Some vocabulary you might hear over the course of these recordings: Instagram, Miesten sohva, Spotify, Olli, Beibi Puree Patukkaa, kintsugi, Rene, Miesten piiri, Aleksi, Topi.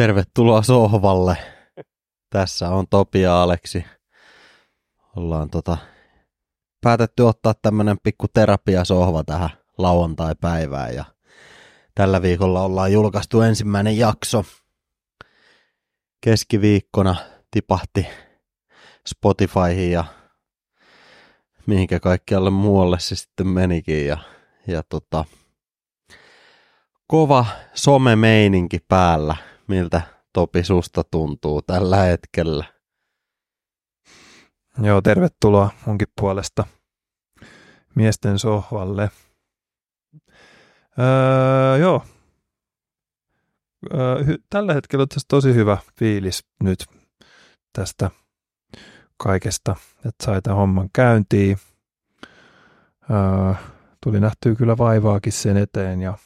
Tervetuloa sohvalle. Tässä on Topi ja Aleksi. Ollaan päätetty ottaa tämmönen pikku terapiasohva tähän lauantai-päivään ja tällä viikolla ollaan julkaistu ensimmäinen jakso. Keskiviikkona tipahti Spotifyhin ja mihinkä kaikkialle muualle se sitten menikin ja kova somemeininki päällä. Miltä Topi susta tuntuu tällä hetkellä? Joo, tervetuloa munkin puolesta miesten sohvalle. Joo. Tällä hetkellä on tosi hyvä fiilis nyt tästä kaikesta, että sai tämän homman käyntiin. Tuli nähtyä kyllä vaivaakin sen eteen ja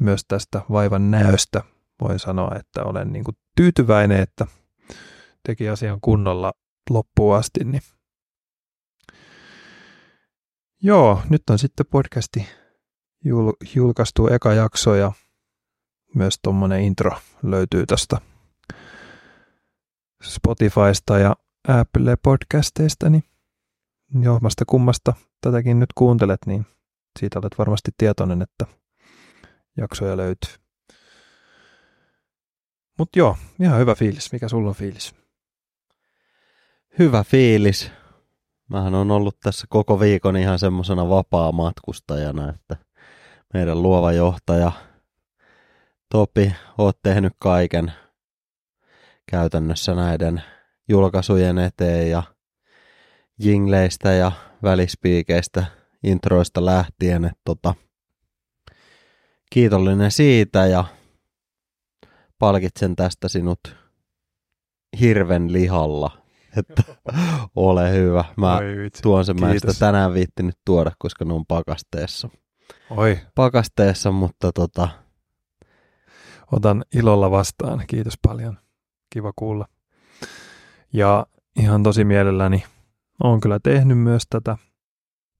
myös tästä vaivan näöstä voin sanoa, että olen niin kuin tyytyväinen, että teki asian kunnolla loppuun asti. Niin. Joo, nyt on sitten podcasti julkaistu eka jakso ja myös tuommoinen intro löytyy tästä Spotifysta ja Apple-podcasteista, niin jommasta kummasta tätäkin nyt kuuntelet, niin siitä olet varmasti tietoinen, että jaksoja löytyy. Mutta joo, ihan hyvä fiilis. Mikä sulla on fiilis? Hyvä fiilis. Mähän on ollut tässä koko viikon ihan semmosena vapaamatkustajana, että meidän luova johtaja Topi, oot tehnyt kaiken käytännössä näiden julkaisujen eteen ja jingleistä ja välispiikeistä, introista lähtien. Että kiitollinen siitä ja palkitsen tästä sinut hirven lihalla, että ole hyvä. Mä tuon sen, mä en sitä tänään viittinyt tuoda, koska ne on pakasteessa. Oi. Pakasteessa, mutta otan ilolla vastaan, kiitos paljon. Kiva kuulla. Ja ihan tosi mielelläni olen kyllä tehnyt myös tätä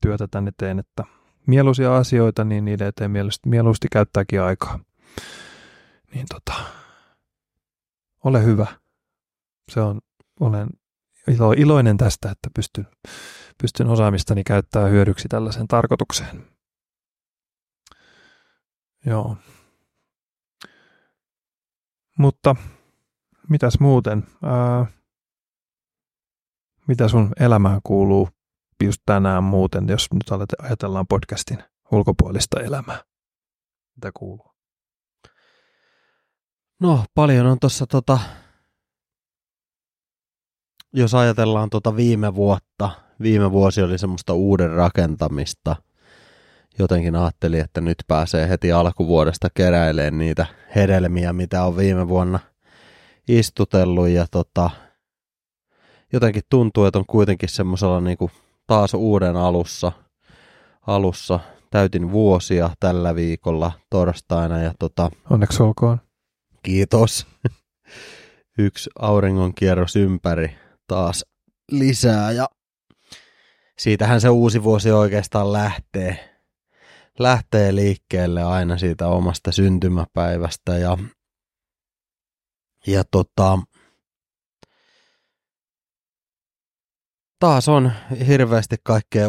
työtä tän eteen, että mieluisia asioita, niin niiden eteen mieluusti käyttääkin aikaa. Niin ole hyvä. Olen iloinen tästä, että pystyn osaamistani käyttää hyödyksi tällaiseen tarkoitukseen. Joo. Mutta mitäs muuten? Mitä sun elämään kuuluu just tänään muuten, jos nyt ajatellaan podcastin ulkopuolista elämää? Mitä kuuluu? No, paljon on tuossa jos ajatellaan viime vuotta, viime vuosi oli semmoista uuden rakentamista. Jotenkin ajattelin, että nyt pääsee heti alkuvuodesta keräilemään niitä hedelmiä, mitä on viime vuonna istutellut ja jotenkin tuntuu, että on kuitenkin semmoisella niinku taas uuden alussa. Täytin vuosia tällä viikolla torstaina ja onneksi olkoon. Kiitos. Yksi auringonkierros ympäri taas lisää ja siitähän se uusi vuosi oikeastaan lähtee liikkeelle aina siitä omasta syntymäpäivästä ja taas on hirveästi kaikkea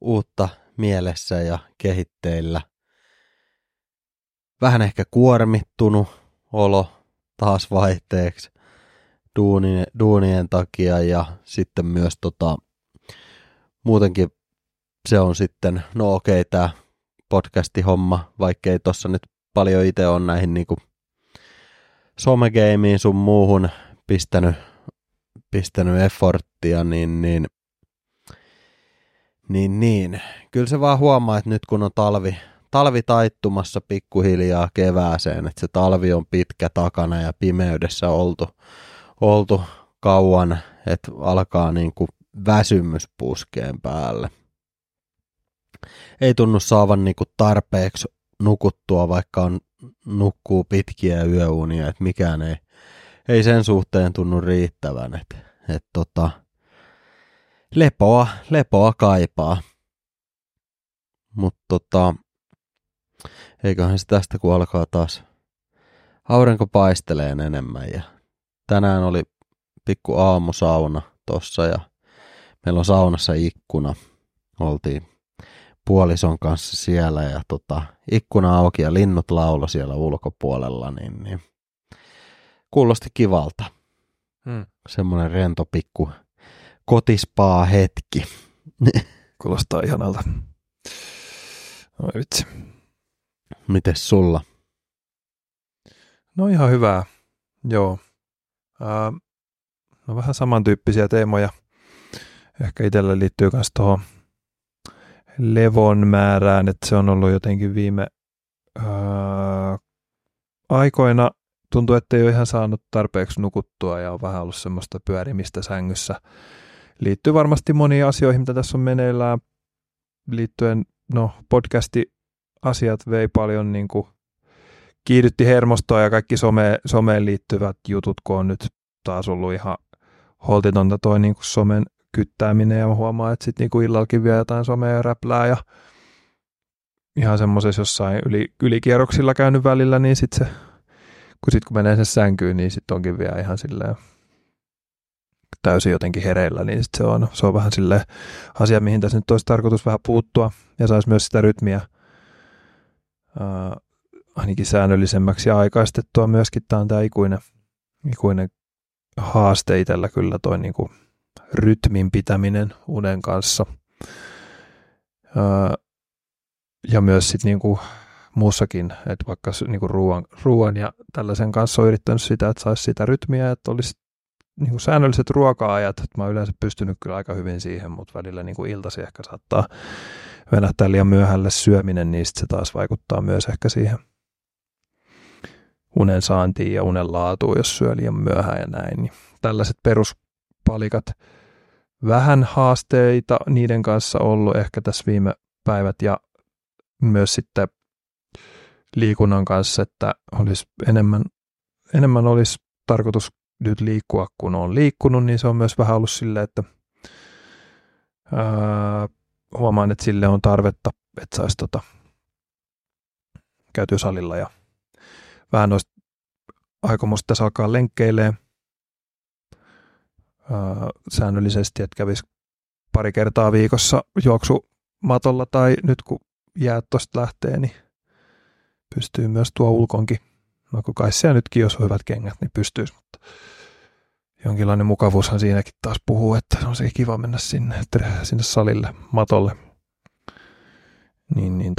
uutta mielessä ja kehitteillä. Vähän ehkä kuormittunut olo taas vaihteeksi duunien takia ja sitten myös muutenkin se on sitten, no okei, tämä podcasti-homma, vaikkei tuossa nyt paljon itse on näihin niinku somegeimiin sun muuhun pistänyt efforttia, niin. Kyllä se vaan huomaa, että nyt kun on talvi taittumassa pikkuhiljaa kevääseen, että se talvi on pitkä takana ja pimeydessä oltu kauan, että alkaa niinku väsymys puskeen päälle. Ei tunnu saavan niinku tarpeeksi nukuttua, vaikka nukkuu pitkiä yöunia, että mikään ei sen suhteen tunnu riittävän, että lepoa kaipaa. Mutta eiköhän se tästä, kun alkaa taas aurinko paisteleen enemmän ja tänään oli pikku aamusauna tossa ja meillä on saunassa ikkuna. Oltiin puolison kanssa siellä ja ikkuna auki ja linnut lauloi siellä ulkopuolella, niin kuulosti kivalta. Semmoinen rento pikku kotispaa hetki. Kuulostaa ihanalta. No vitsi. Mites sulla? No ihan hyvää, joo. No vähän samantyyppisiä teemoja. Ehkä itselle liittyy myös tuohon levon määrään, että se on ollut jotenkin viime aikoina. Tuntuu, että ei ole ihan saanut tarpeeksi nukuttua ja on vähän ollut semmoista pyörimistä sängyssä. Liittyy varmasti moniin asioihin, mitä tässä on meneillään liittyen. No, podcasti-asiat vei paljon, niin kuin kiihdytti hermostoa ja kaikki someen liittyvät jutut, kun on nyt taas ollut ihan holtitonta toi niin kuin somen kyttääminen ja huomaa, että sitten niin illallakin vielä jotain somea räplää ja ihan semmoisessa jossain ylikierroksilla käynyt välillä, niin sitten se kun menee sen sänkyyn, niin sitten onkin vielä ihan silleen täysin jotenkin hereillä, niin sit se on vähän silleen asia, mihin tässä nyt olisi tarkoitus vähän puuttua ja saisi myös sitä rytmiä ainakin säännöllisemmäksi ja aikaistettua myöskin. Tämä on tämä ikuinen haaste itsellä kyllä toi niinku rytmin pitäminen unen kanssa ja myös sitten niinku muussakin, että vaikka niinku ruoan ja tällaisen kanssa on yrittänyt sitä, että saisi sitä rytmiä, että olisi niinku säännölliset ruoka-ajat. Mä oon yleensä pystynyt kyllä aika hyvin siihen, mutta välillä niinku iltasi ehkä saattaa venähtää liian myöhälle syöminen, niin se taas vaikuttaa myös ehkä siihen unen saantiin ja unen laatuun, jos syö liian myöhään ja näin. Niin tällaiset peruspalikat, vähän haasteita niiden kanssa ollut ehkä tässä viime päivät ja myös sitten liikunnan kanssa, että olisi enemmän olisi tarkoitus nyt liikkua, kun on liikkunut, niin se on myös vähän ollut silleen, että huomaan, että sille on tarvetta, että saisi käytyä salilla ja vähän olisi aikomus tässä alkaa lenkkeilemään säännöllisesti, että kävisi pari kertaa viikossa juoksumatolla tai nyt kun jäät tosta lähtee, niin pystyy myös tuo ulkonkin. No kun kai siellä nytkin, jos on hyvät kengät, niin pystyisi, mutta jonkinlainen mukavuushan siinäkin taas puhuu, että on se kiva mennä sinne salille, matolle. Niin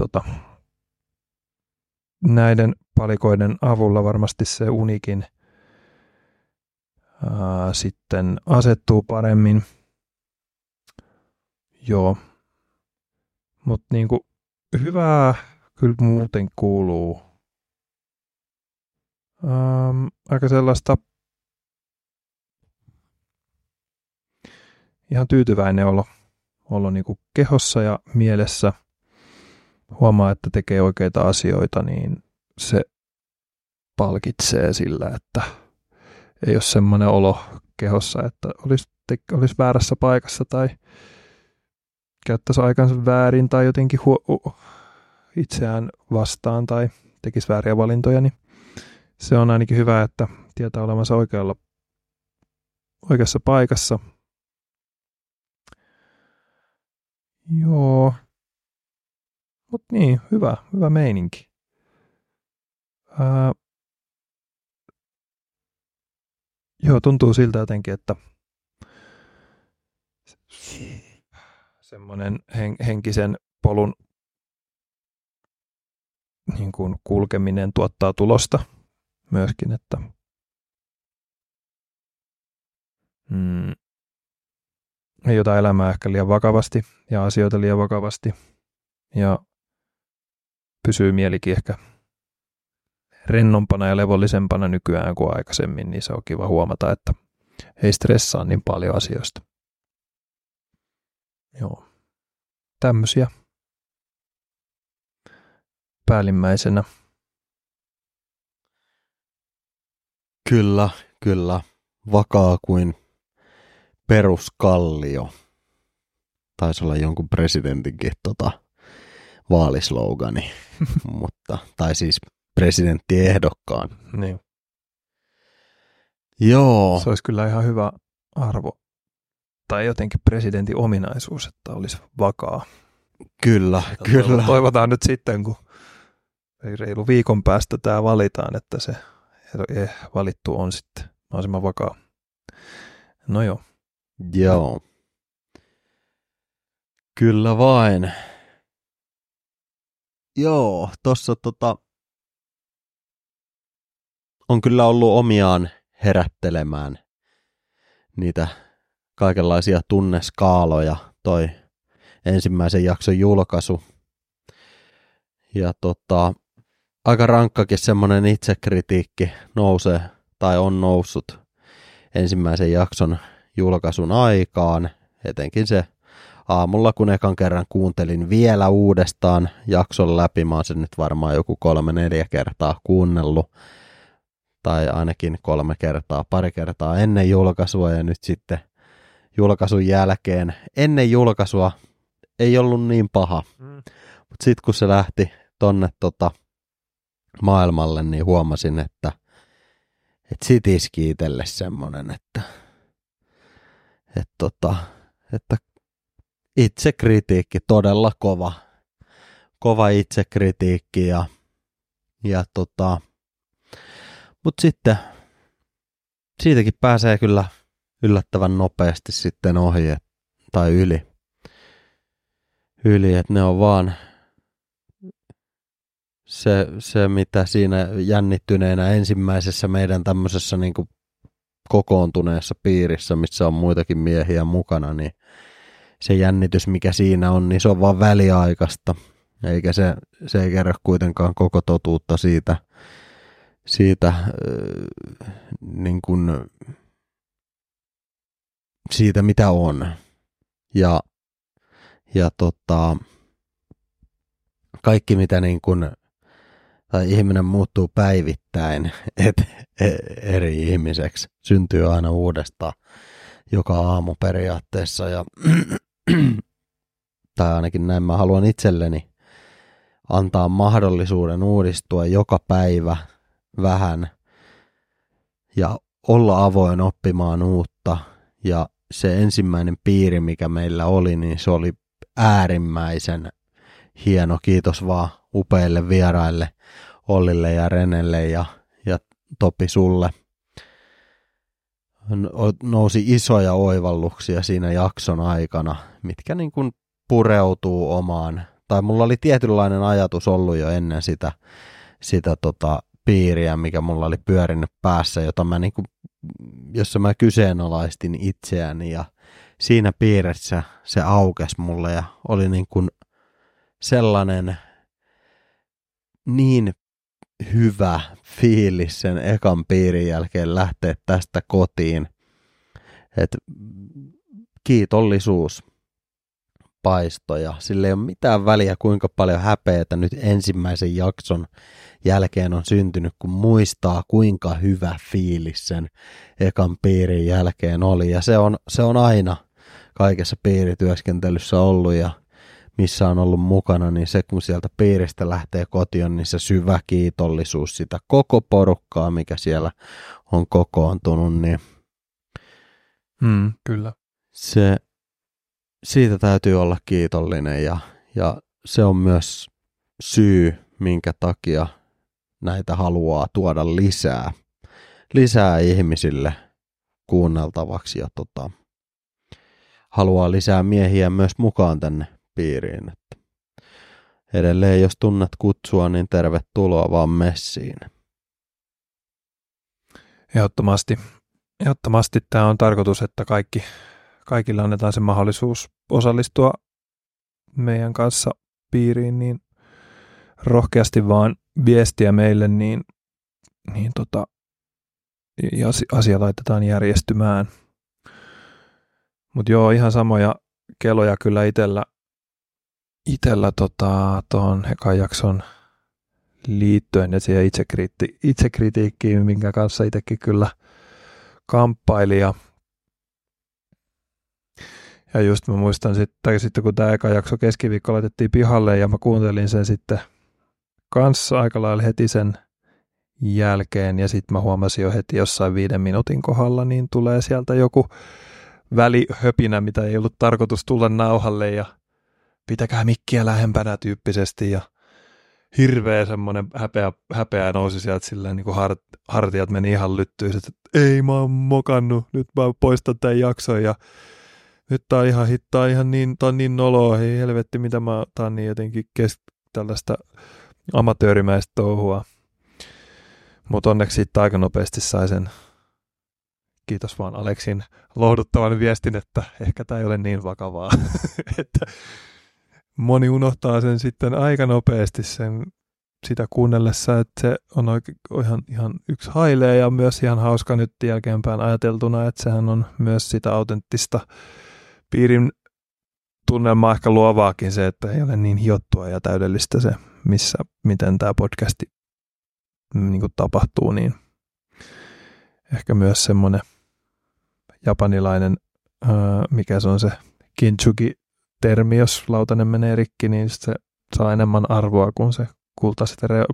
näiden palikoiden avulla varmasti se unikin sitten asettuu paremmin. Joo. Mutta niinku hyvää kyllä muuten kuuluu. Aika sellaista ihan tyytyväinen olo niinku kehossa ja mielessä. Huomaa, että tekee oikeita asioita, niin se palkitsee sillä, että ei ole semmoinen olo kehossa, että olisi väärässä paikassa tai käyttäisi aikansa väärin tai jotenkin itseään vastaan tai tekisi vääriä valintoja, niin se on ainakin hyvä, että tietää olevansa oikeassa paikassa. Joo, mutta niin, hyvä meininki. Joo, tuntuu siltä jotenkin, että semmoinen henkisen polun niin kuin kulkeminen tuottaa tulosta myöskin, että ei ota elämää ehkä liian vakavasti ja asioita liian vakavasti ja pysyy mielikin ehkä rennompana ja levollisempana nykyään kuin aikaisemmin, niin se on kiva huomata, että ei stressaa niin paljon asioista. Joo, tämmöisiä päällimmäisenä. Kyllä. Vakaa kuin peruskallio. Taisi olla jonkun presidentinkin vaalislogani, tai siis presidenttiehdokkaan. Niin. Joo. Se olisi kyllä ihan hyvä arvo. Tai jotenkin presidentin ominaisuus, että olisi vakaa. Kyllä, ja kyllä. Toivotaan nyt sitten, kun reilu viikon päästä tämä valitaan, että se valittu on sitten mahdollisimman vakaa. No joo. Joo. Kyllä vain. Joo, tossa on kyllä ollut omiaan herättelemään niitä kaikenlaisia tunneskaaloja toi ensimmäisen jakson julkaisu. Ja aika rankkakin semmoinen itsekritiikki nousee tai on noussut ensimmäisen jakson julkaisun aikaan, etenkin se aamulla, kun ekan kerran kuuntelin vielä uudestaan jakson läpi. Mä oon sen nyt varmaan joku 3-4 kertaa kuunnellut, tai ainakin 3 kertaa, pari kertaa ennen julkaisua, ja nyt sitten julkaisun jälkeen ennen julkaisua ei ollut niin paha. Mutta sitten kun se lähti tonne maailmalle, niin huomasin, että sit iski itselle semmonen, että itsekritiikki, todella kova itsekritiikki ja mut sitten siitäkin pääsee kyllä yllättävän nopeasti sitten ohi tai yli, että ne on vaan se mitä siinä jännittyneenä ensimmäisessä meidän tämmöisessä niinku kokoontuneessa piirissä, missä on muitakin miehiä mukana, niin se jännitys, mikä siinä on, niin se on vaan väliaikaista, eikä se ei kerro kuitenkaan koko totuutta siitä mitä on. Ja kaikki mitä tai ihminen muuttuu päivittäin eri ihmiseksi, syntyy aina uudestaan joka aamu periaatteessa ja tai ainakin näin mä haluan itselleni antaa mahdollisuuden uudistua joka päivä vähän ja olla avoin oppimaan uutta. Ja se ensimmäinen piiri, mikä meillä oli, niin se oli äärimmäisen hieno. Kiitos vaan upeille vieraille, Ollille ja Renelle ja Topi sulle. Nousi isoja oivalluksia siinä jakson aikana, mitkä niin kuin pureutuu omaan. Tai mulla oli tietynlainen ajatus ollut jo ennen sitä piiriä, mikä mulla oli pyörinyt päässä, jota mä niin kuin, jossa mä kyseenalaistin itseäni. Ja siinä piirissä se aukesi mulle ja oli niin kuin sellainen niin hyvä fiilis sen ekan piirin jälkeen lähteä tästä kotiin, että kiitollisuus paistoja. Sillä ei ole mitään väliä, kuinka paljon häpeätä nyt ensimmäisen jakson jälkeen on syntynyt, kun muistaa, kuinka hyvä fiilis sen ekan piirin jälkeen oli. Ja se on aina kaikessa piirityöskentelyssä ollut ja missä on ollut mukana, niin se kun sieltä piiristä lähtee kotiin, niin se syvä kiitollisuus sitä koko porukkaa, mikä siellä on kokoontunut, niin kyllä. Siitä täytyy olla kiitollinen ja se on myös syy, minkä takia näitä haluaa tuoda lisää ihmisille kuunneltavaksi ja haluaa lisää miehiä myös mukaan tänne piiriin. Edelleen jos tunnet kutsua, niin tervetuloa vaan messiin. Ehdottomasti tämä on tarkoitus, että kaikille annetaan se mahdollisuus osallistua meidän kanssa piiriin, niin rohkeasti vaan viestiä meille, niin ja asia laitetaan järjestymään. Mut joo, ihan samoja keloja kyllä itsellä tuon ekan jakson liittyen ja siihen itsekritiikkiin, minkä kanssa itsekin kyllä kamppaili. Ja just mä muistan sitten kun tämä eka jakso keskiviikko laitettiin pihalle ja mä kuuntelin sen sitten kanssa aika lailla heti sen jälkeen ja sitten mä huomasin jo heti jossain 5 minuutin kohdalla, niin tulee sieltä joku välihöpinä, mitä ei ollut tarkoitus tulla nauhalle ja pitäkää mikkiä lähempänä tyyppisesti ja hirveä semmoinen häpeä nousi sieltä silleen, niin kuin hartiat meni ihan lyttyyn, että ei mä oon mokannut, nyt mä poistan tämän jakson ja nyt tää on niin noloa, hei helvetti, mitä tää on niin jotenkin tällaista amatöörimäistä touhua. Mutta onneksi siitä aika nopeasti sai sen, kiitos vaan Aleksin lohduttavan viestin, että ehkä tää ei ole niin vakavaa, että moni unohtaa sen sitten aika nopeasti sen sitä kuunnellessa, että se on ihan yksi hailee ja myös ihan hauska nyt jälkeenpäin ajateltuna, että sehän on myös sitä autenttista piirin tunnelmaa ehkä luovaakin se, että ei ole niin hiottua ja täydellistä se, miten tämä podcasti niin kuin tapahtuu, niin ehkä myös semmoinen japanilainen, mikä se on se kintsugi, termi, jos lautanen menee rikki, niin se saa enemmän arvoa, kun se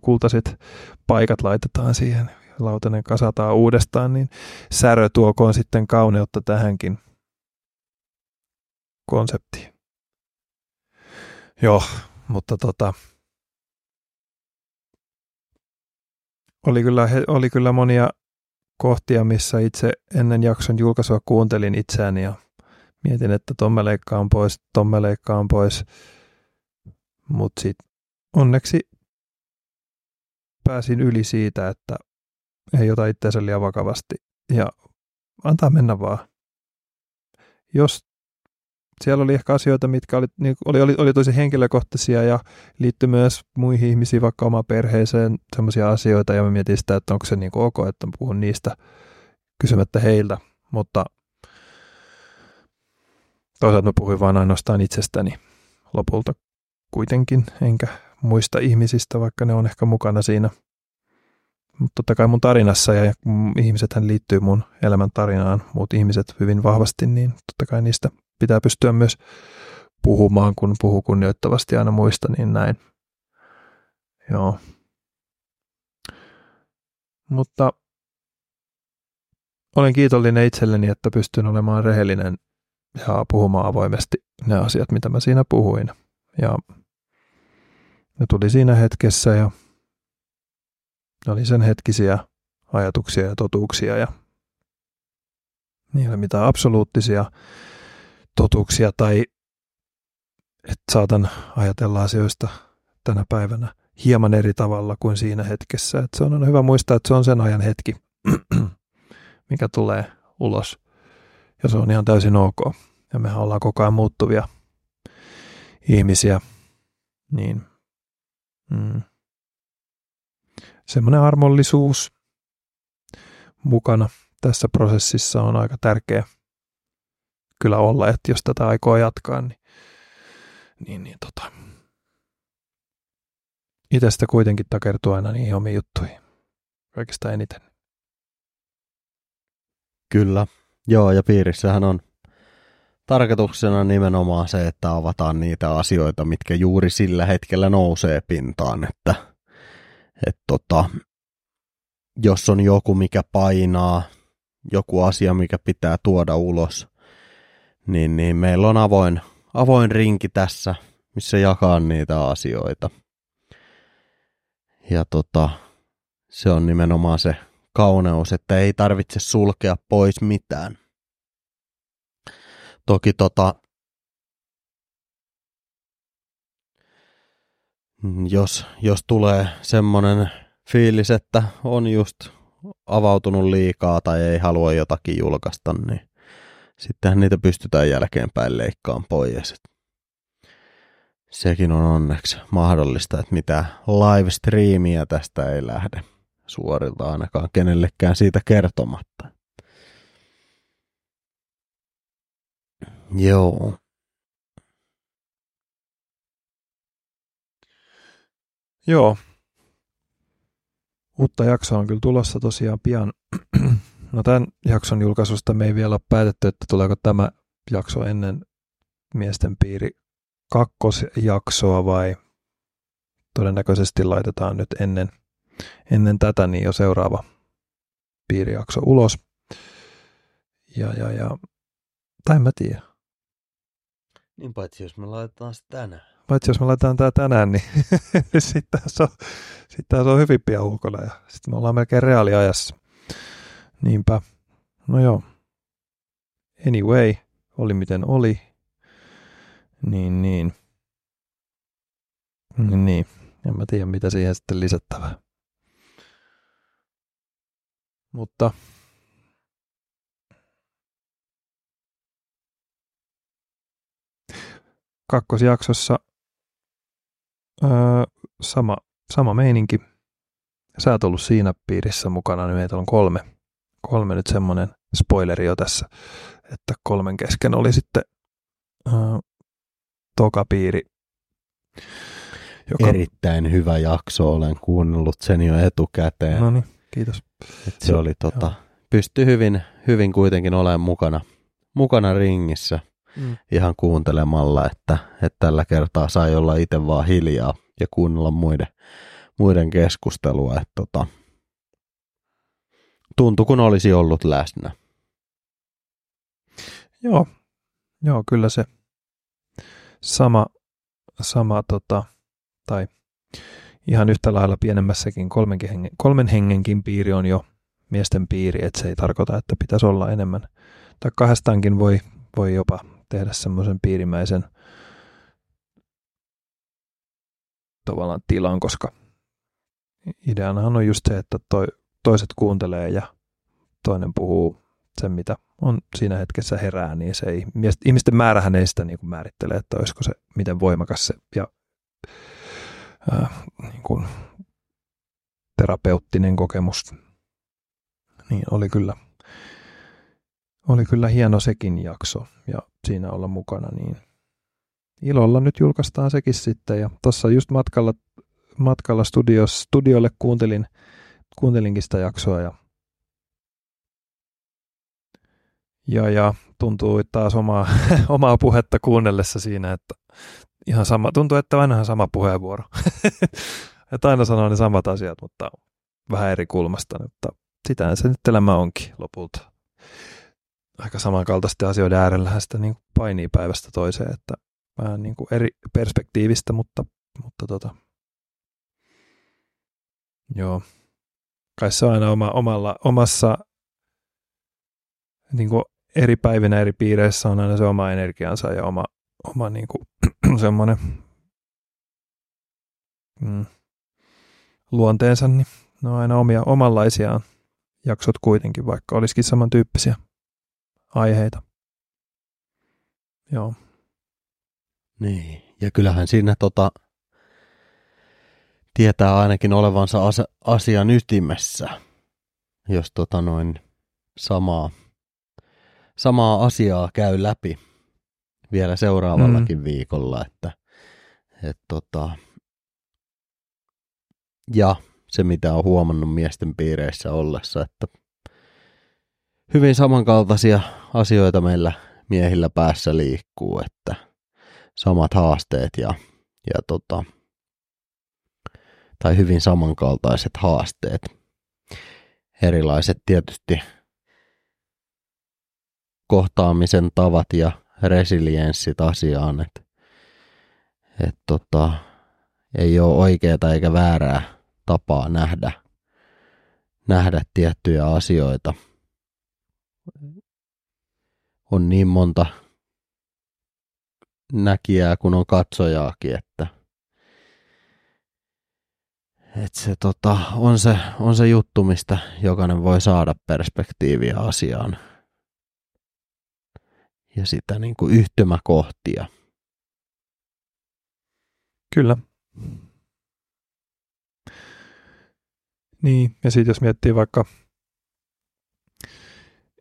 kultaiset paikat laitetaan siihen. Lautanen kasataan uudestaan, niin särö tuokoon sitten kauneutta tähänkin konseptiin. Joo, mutta oli kyllä monia kohtia, missä itse ennen jakson julkaisua kuuntelin itseäni ja mietin, että ton mä leikkaan pois, mutta sitten onneksi pääsin yli siitä, että ei ota itseänsä liian vakavasti ja antaa mennä vaan. Jos siellä oli ehkä asioita, mitkä oli tosi henkilökohtaisia ja liittyi myös muihin ihmisiin, vaikka omaan perheeseen, semmoisia asioita ja mä mietin sitä, että onko se niin ok, että mä puhun niistä kysymättä heiltä, mutta toisaalta mä puhuin vaan ainoastaan itsestäni lopulta kuitenkin, enkä muista ihmisistä, vaikka ne on ehkä mukana siinä. Mutta totta kai mun tarinassa, ja ihmisethän liittyy mun elämän tarinaan, muut ihmiset hyvin vahvasti, niin totta kai niistä pitää pystyä myös puhumaan, kun puhuu kunnioittavasti aina muista, niin näin. Joo. Mutta olen kiitollinen itselleni, että pystyn olemaan rehellinen ja puhumaan avoimesti ne asiat, mitä mä siinä puhuin. Ja ne tuli siinä hetkessä ja ne oli sen hetkisiä ajatuksia ja totuuksia ja niillä mitään absoluuttisia totuuksia tai että saatan ajatella asioista tänä päivänä hieman eri tavalla kuin siinä hetkessä. Että se on aina hyvä muistaa, että se on sen ajan hetki, mikä tulee ulos. Ja se on ihan täysin ok. Ja mehän ollaan koko ajan muuttuvia ihmisiä. Niin. Semmoinen armollisuus mukana tässä prosessissa on aika tärkeä kyllä olla, että jos tätä aikoo jatkaa, niin itsestä kuitenkin takertuu aina niihin omiin juttuihin. Kaikista eniten. Kyllä. Joo, ja piirissähän on tarkoituksena nimenomaan se, että avataan niitä asioita, mitkä juuri sillä hetkellä nousee pintaan, että jos on joku, mikä painaa, joku asia, mikä pitää tuoda ulos, niin meillä on avoin rinki tässä, missä jakaa niitä asioita. Ja se on nimenomaan se kauneus, että ei tarvitse sulkea pois mitään. Toki jos tulee semmoinen fiilis, että on just avautunut liikaa tai ei halua jotakin julkaista, niin sittenhän niitä pystytään jälkeenpäin leikkaamaan pois. Sekin on onneksi mahdollista, että mitään live-striimiä tästä ei lähde suorilta ainakaan kenellekään siitä kertomatta. Joo. Joo. Uutta jaksoa on kyllä tulossa tosiaan pian. No tämän jakson julkaisusta me ei vielä ole päätetty, että tuleeko tämä jakso ennen Miesten piiri 2 jaksoa vai todennäköisesti laitetaan nyt ennen ennen tätä niin jo seuraava piirijakso ulos. Ja. Tai en mä tiedä. Niin paitsi jos me laitetaan se tänään. Paitsi jos me laitetaan tää tänään, niin sitten on hyvin pian ulkona ja sitten me ollaan melkein reaaliajassa. Niinpä. No joo. Anyway, oli miten oli. Niin. En mä tiedä mitä siihen sitten lisättävää. Mutta kakkosjaksossa sama meininki. Sä oot ollut siinä piirissä mukana, niin meitä on kolme nyt semmoinen spoileri jo tässä, että kolmen kesken oli sitten toka piiri. Joka... Erittäin hyvä jakso, olen kuunnellut sen jo etukäteen. No niin, kiitos. Et se oli pystyi hyvin kuitenkin olemaan mukana ringissä. Ihan kuuntelemalla, että tällä kertaa sai olla itse vaan hiljaa ja kuunnella muiden keskustelua. Että tuntui, kun olisi ollut läsnä. Joo, kyllä se sama tai ihan yhtä lailla pienemmässäkin kolmen hengenkin piiri on jo miesten piiri, että se ei tarkoita, että pitäisi olla enemmän. Tai kahdestaankin voi jopa tehdä semmoisen piirimäisen tavallaan tilan, koska ideanahan on just se, että toiset kuuntelee ja toinen puhuu sen, mitä on siinä hetkessä herää, niin se ei, ihmisten määrähän ei sitä niin kuin määrittele, että olisiko se miten voimakas se ja niin kuin terapeuttinen kokemus, niin oli kyllä hieno sekin jakso ja siinä olla mukana, niin ilolla nyt julkaistaan sekin sitten. Ja tuossa just matkalla studiolle kuuntelinkin sitä jaksoa ja tuntuu taas omaa puhetta kuunnellessa siinä, että ihan sama, tuntuu, että ainahan sama puheenvuoro. Että aina sanoo ne samat asiat, mutta vähän eri kulmasta, mutta sitähän se nyt elämä onkin lopulta. Aika samankaltaisten asioiden äärellähän sitä niin kuin painii päivästä toiseen, että vähän niin kuin eri perspektiivistä, mutta joo. Kai se on aina omassa niin kuin eri päivinä eri piireissä on aina se oma energiansa ja oma niin kuin semmoinen luonteensa, niin ne on aina omanlaisiaan jaksot kuitenkin, vaikka olisikin samantyyppisiä aiheita. Joo. Niin, ja kyllähän siinä tietää ainakin olevansa asian ytimessä, jos samaa asiaa käy läpi vielä seuraavallakin viikolla, että ja se mitä on huomannut miesten piireissä ollessa, että hyvin samankaltaisia asioita meillä miehillä päässä liikkuu, että samat haasteet tai hyvin samankaltaiset haasteet. Erilaiset tietysti kohtaamisen tavat ja resilienssit asiaan, että ei ole oikeaa eikä väärää tapaa nähdä tiettyjä asioita. On niin monta näkijää kuin on katsojaakin, että se on se juttu, mistä jokainen voi saada perspektiiviä asiaan ja sitä niin kuin yhtymäkohtia. Kyllä. Niin, ja sitten jos miettii vaikka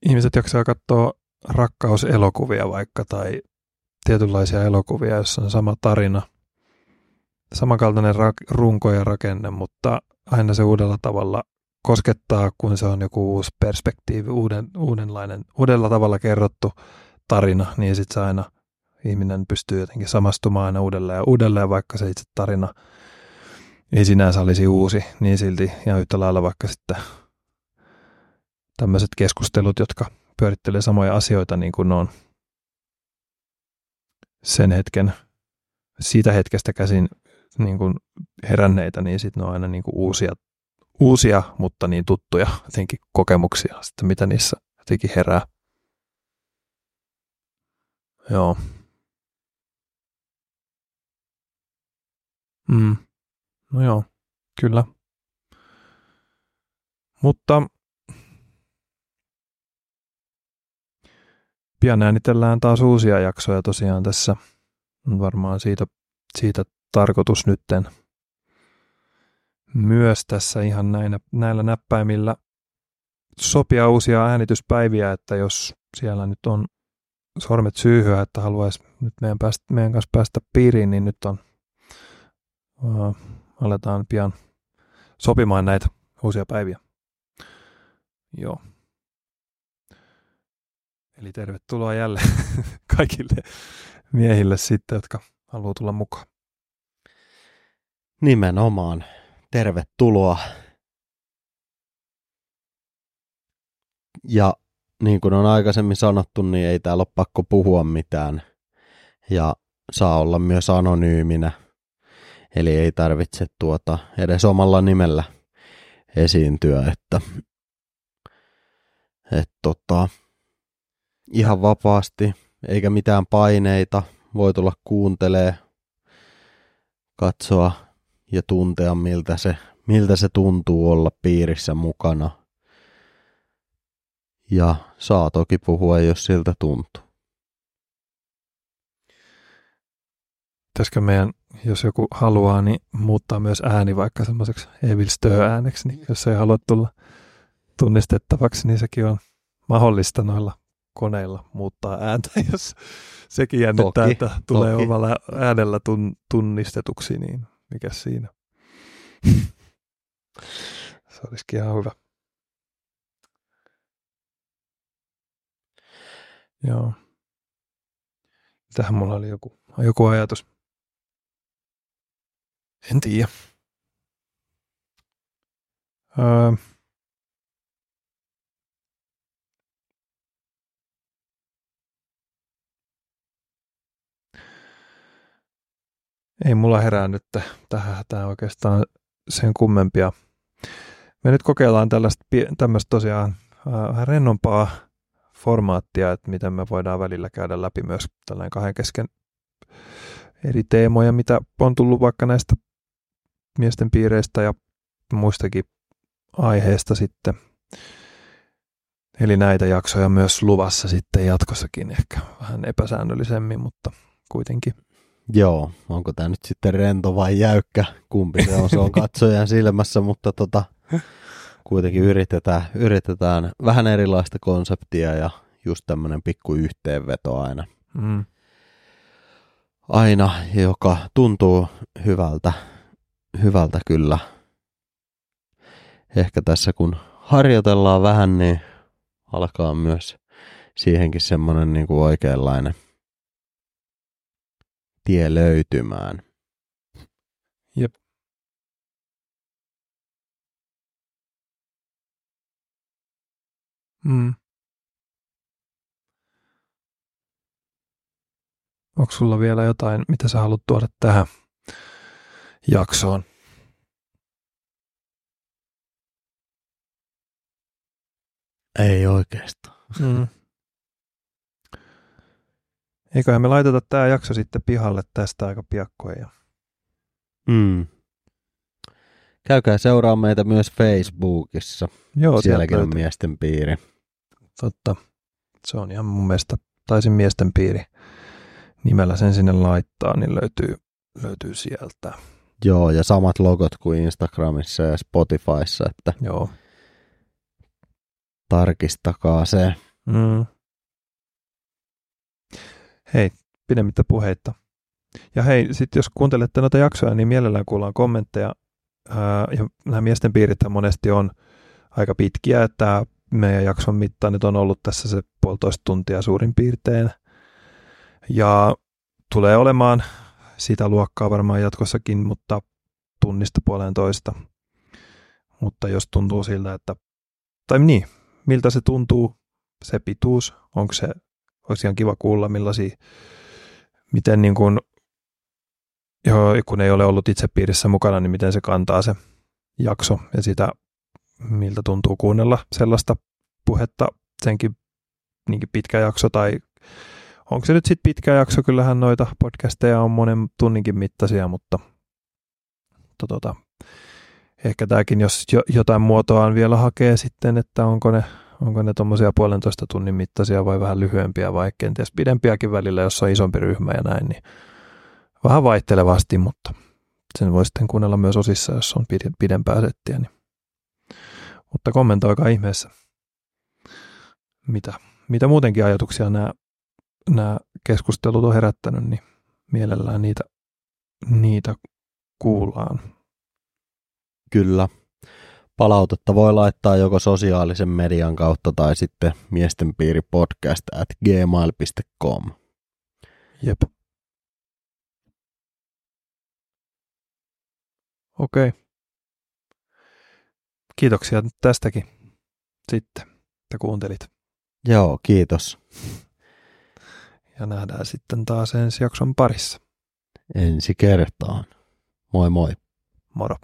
ihmiset jaksaa katsoa rakkauselokuvia vaikka tai tietynlaisia elokuvia, jossa on sama tarina, samankaltainen runko ja rakenne, mutta aina se uudella tavalla koskettaa, kun se on joku uusi perspektiivi, uudella tavalla kerrottu tarina, niin sitten se aina ihminen pystyy jotenkin samastumaan aina uudelleen ja uudelleen, vaikka se itse tarina ei sinänsä olisi uusi, niin silti ihan yhtä lailla vaikka sitten tämmöiset keskustelut, jotka pyörittelee samoja asioita, niin kuin on sen hetken, siitä hetkestä käsin niin kuin heränneitä, niin sitten ne on aina niin kuin uusia, mutta niin tuttuja jotenkin kokemuksia, sitten mitä niissä jotenkin herää. Joo. No joo, kyllä. Mutta pian äänitellään taas uusia jaksoja tosiaan tässä. Varmaan siitä tarkoitus nytten myös tässä ihan näillä näppäimillä sopia uusia äänityspäiviä, että jos siellä nyt on sormet syyhyä, että haluaisi nyt meidän kanssa päästä piiriin, niin nyt on aletaan pian sopimaan näitä uusia päiviä. Joo. Eli tervetuloa jälleen kaikille miehille sitten, jotka haluaa tulla mukaan. Nimenomaan. Tervetuloa. Ja niin kuin on aikaisemmin sanottu, niin ei täällä ole pakko puhua mitään. Ja saa olla myös anonyyminä. Eli ei tarvitse edes omalla nimellä esiintyä, että ihan vapaasti, eikä mitään paineita, voi tulla kuuntelee, katsoa ja tuntea miltä se tuntuu olla piirissä mukana. Ja saa toki puhua, jos siltä tuntuu. Pitäisikö meidän, jos joku haluaa, niin muuttaa myös ääni vaikka semmoiseksi Evil Stö-ääneksi, niin jos ei halua tulla tunnistettavaksi, niin sekin on mahdollista noilla koneilla muuttaa ääntä, jos sekin jännittää, että tulee omalla äänellä tunnistetuksi, niin mikä siinä? Se olisikin ihan hyvä. Joo. Tähän mulla oli joku ajatus. En tiedä. Ei mulla herää nyt tähän hätään oikeastaan sen kummempia. Me nyt kokeillaan tämmöistä tosiaan vähän rennompaa formaattia, että miten me voidaan välillä käydä läpi myös tällainen kahden kesken eri teemoja, mitä on tullut vaikka näistä miesten piireistä ja muistakin aiheista sitten. Eli näitä jaksoja myös luvassa sitten jatkossakin ehkä vähän epäsäännöllisemmin, mutta kuitenkin. Joo, onko tämä nyt sitten rento vai jäykkä, kumpi se on, se on katsojan silmässä, mutta kuitenkin yritetään vähän erilaista konseptia ja just tämmöinen pikku yhteenveto aina. Mm. Aina, joka tuntuu hyvältä kyllä. Ehkä tässä kun harjoitellaan vähän, niin alkaa myös siihenkin semmoinen niin kuin oikeanlainen tie löytymään. Jep. Mm. Onko sulla vielä jotain, mitä sä haluat tuoda tähän jaksoon? Ei oikeastaan. Mm. Eiköhän me laiteta tämä jakso sitten pihalle tästä aika piakkoin. Käykää seuraa meitä myös Facebookissa. Joo, sielläkin on Miesten piiri. Totta. Se on ihan mun mielestä, taisin Miesten piiri nimellä sen sinne laittaa, niin löytyy sieltä. Joo, ja samat logot kuin Instagramissa ja Spotifyssa, että joo. Tarkistakaa se. Hei, pidemmittä puheitta. Ja hei, sitten jos kuuntelette noita jaksoja, niin mielellään kuullaan kommentteja. Ja nämä miesten piirithän monesti on aika pitkiä, että meidän jakson mitta nyt on ollut tässä se 1,5 tuntia suurin piirtein. Ja tulee olemaan sitä luokkaa varmaan jatkossakin, mutta tunnista puolentoista. Mutta jos tuntuu siltä, että, tai niin, miltä se tuntuu, se pituus, onko se, olisi ihan kiva kuulla millaisia, miten niin kuin, kun ei ole ollut itse piirissä mukana, niin miten se kantaa se jakso ja sitä, miltä tuntuu kuunnella sellaista puhetta, senkin niinkin pitkä jakso tai onko se nyt sitten pitkä jakso, kyllähän noita podcasteja on monen tunninkin mittaisia, mutta ehkä tämäkin, jos jotain muotoaan vielä hakee sitten, että onko ne tuommoisia 1,5 tunnin mittaisia vai vähän lyhyempiä vai kenties pidempiäkin välillä, jos on isompi ryhmä ja näin, niin vähän vaihtelevasti, mutta sen voi sitten kuunnella myös osissa, jos on pidempää settiä. Niin. Mutta kommentoikaa ihmeessä, mitä muutenkin ajatuksia nämä keskustelut on herättänyt, niin mielellään niitä kuullaan. Kyllä. Palautetta voi laittaa joko sosiaalisen median kautta tai sitten miestenpiiripodcast@gmail.com. Jep. Okei. Kiitoksia tästäkin sitten, että kuuntelit. Joo, kiitos. Ja nähdään sitten taas ensi jakson parissa. Ensi kertaan. Moi moi. Moro.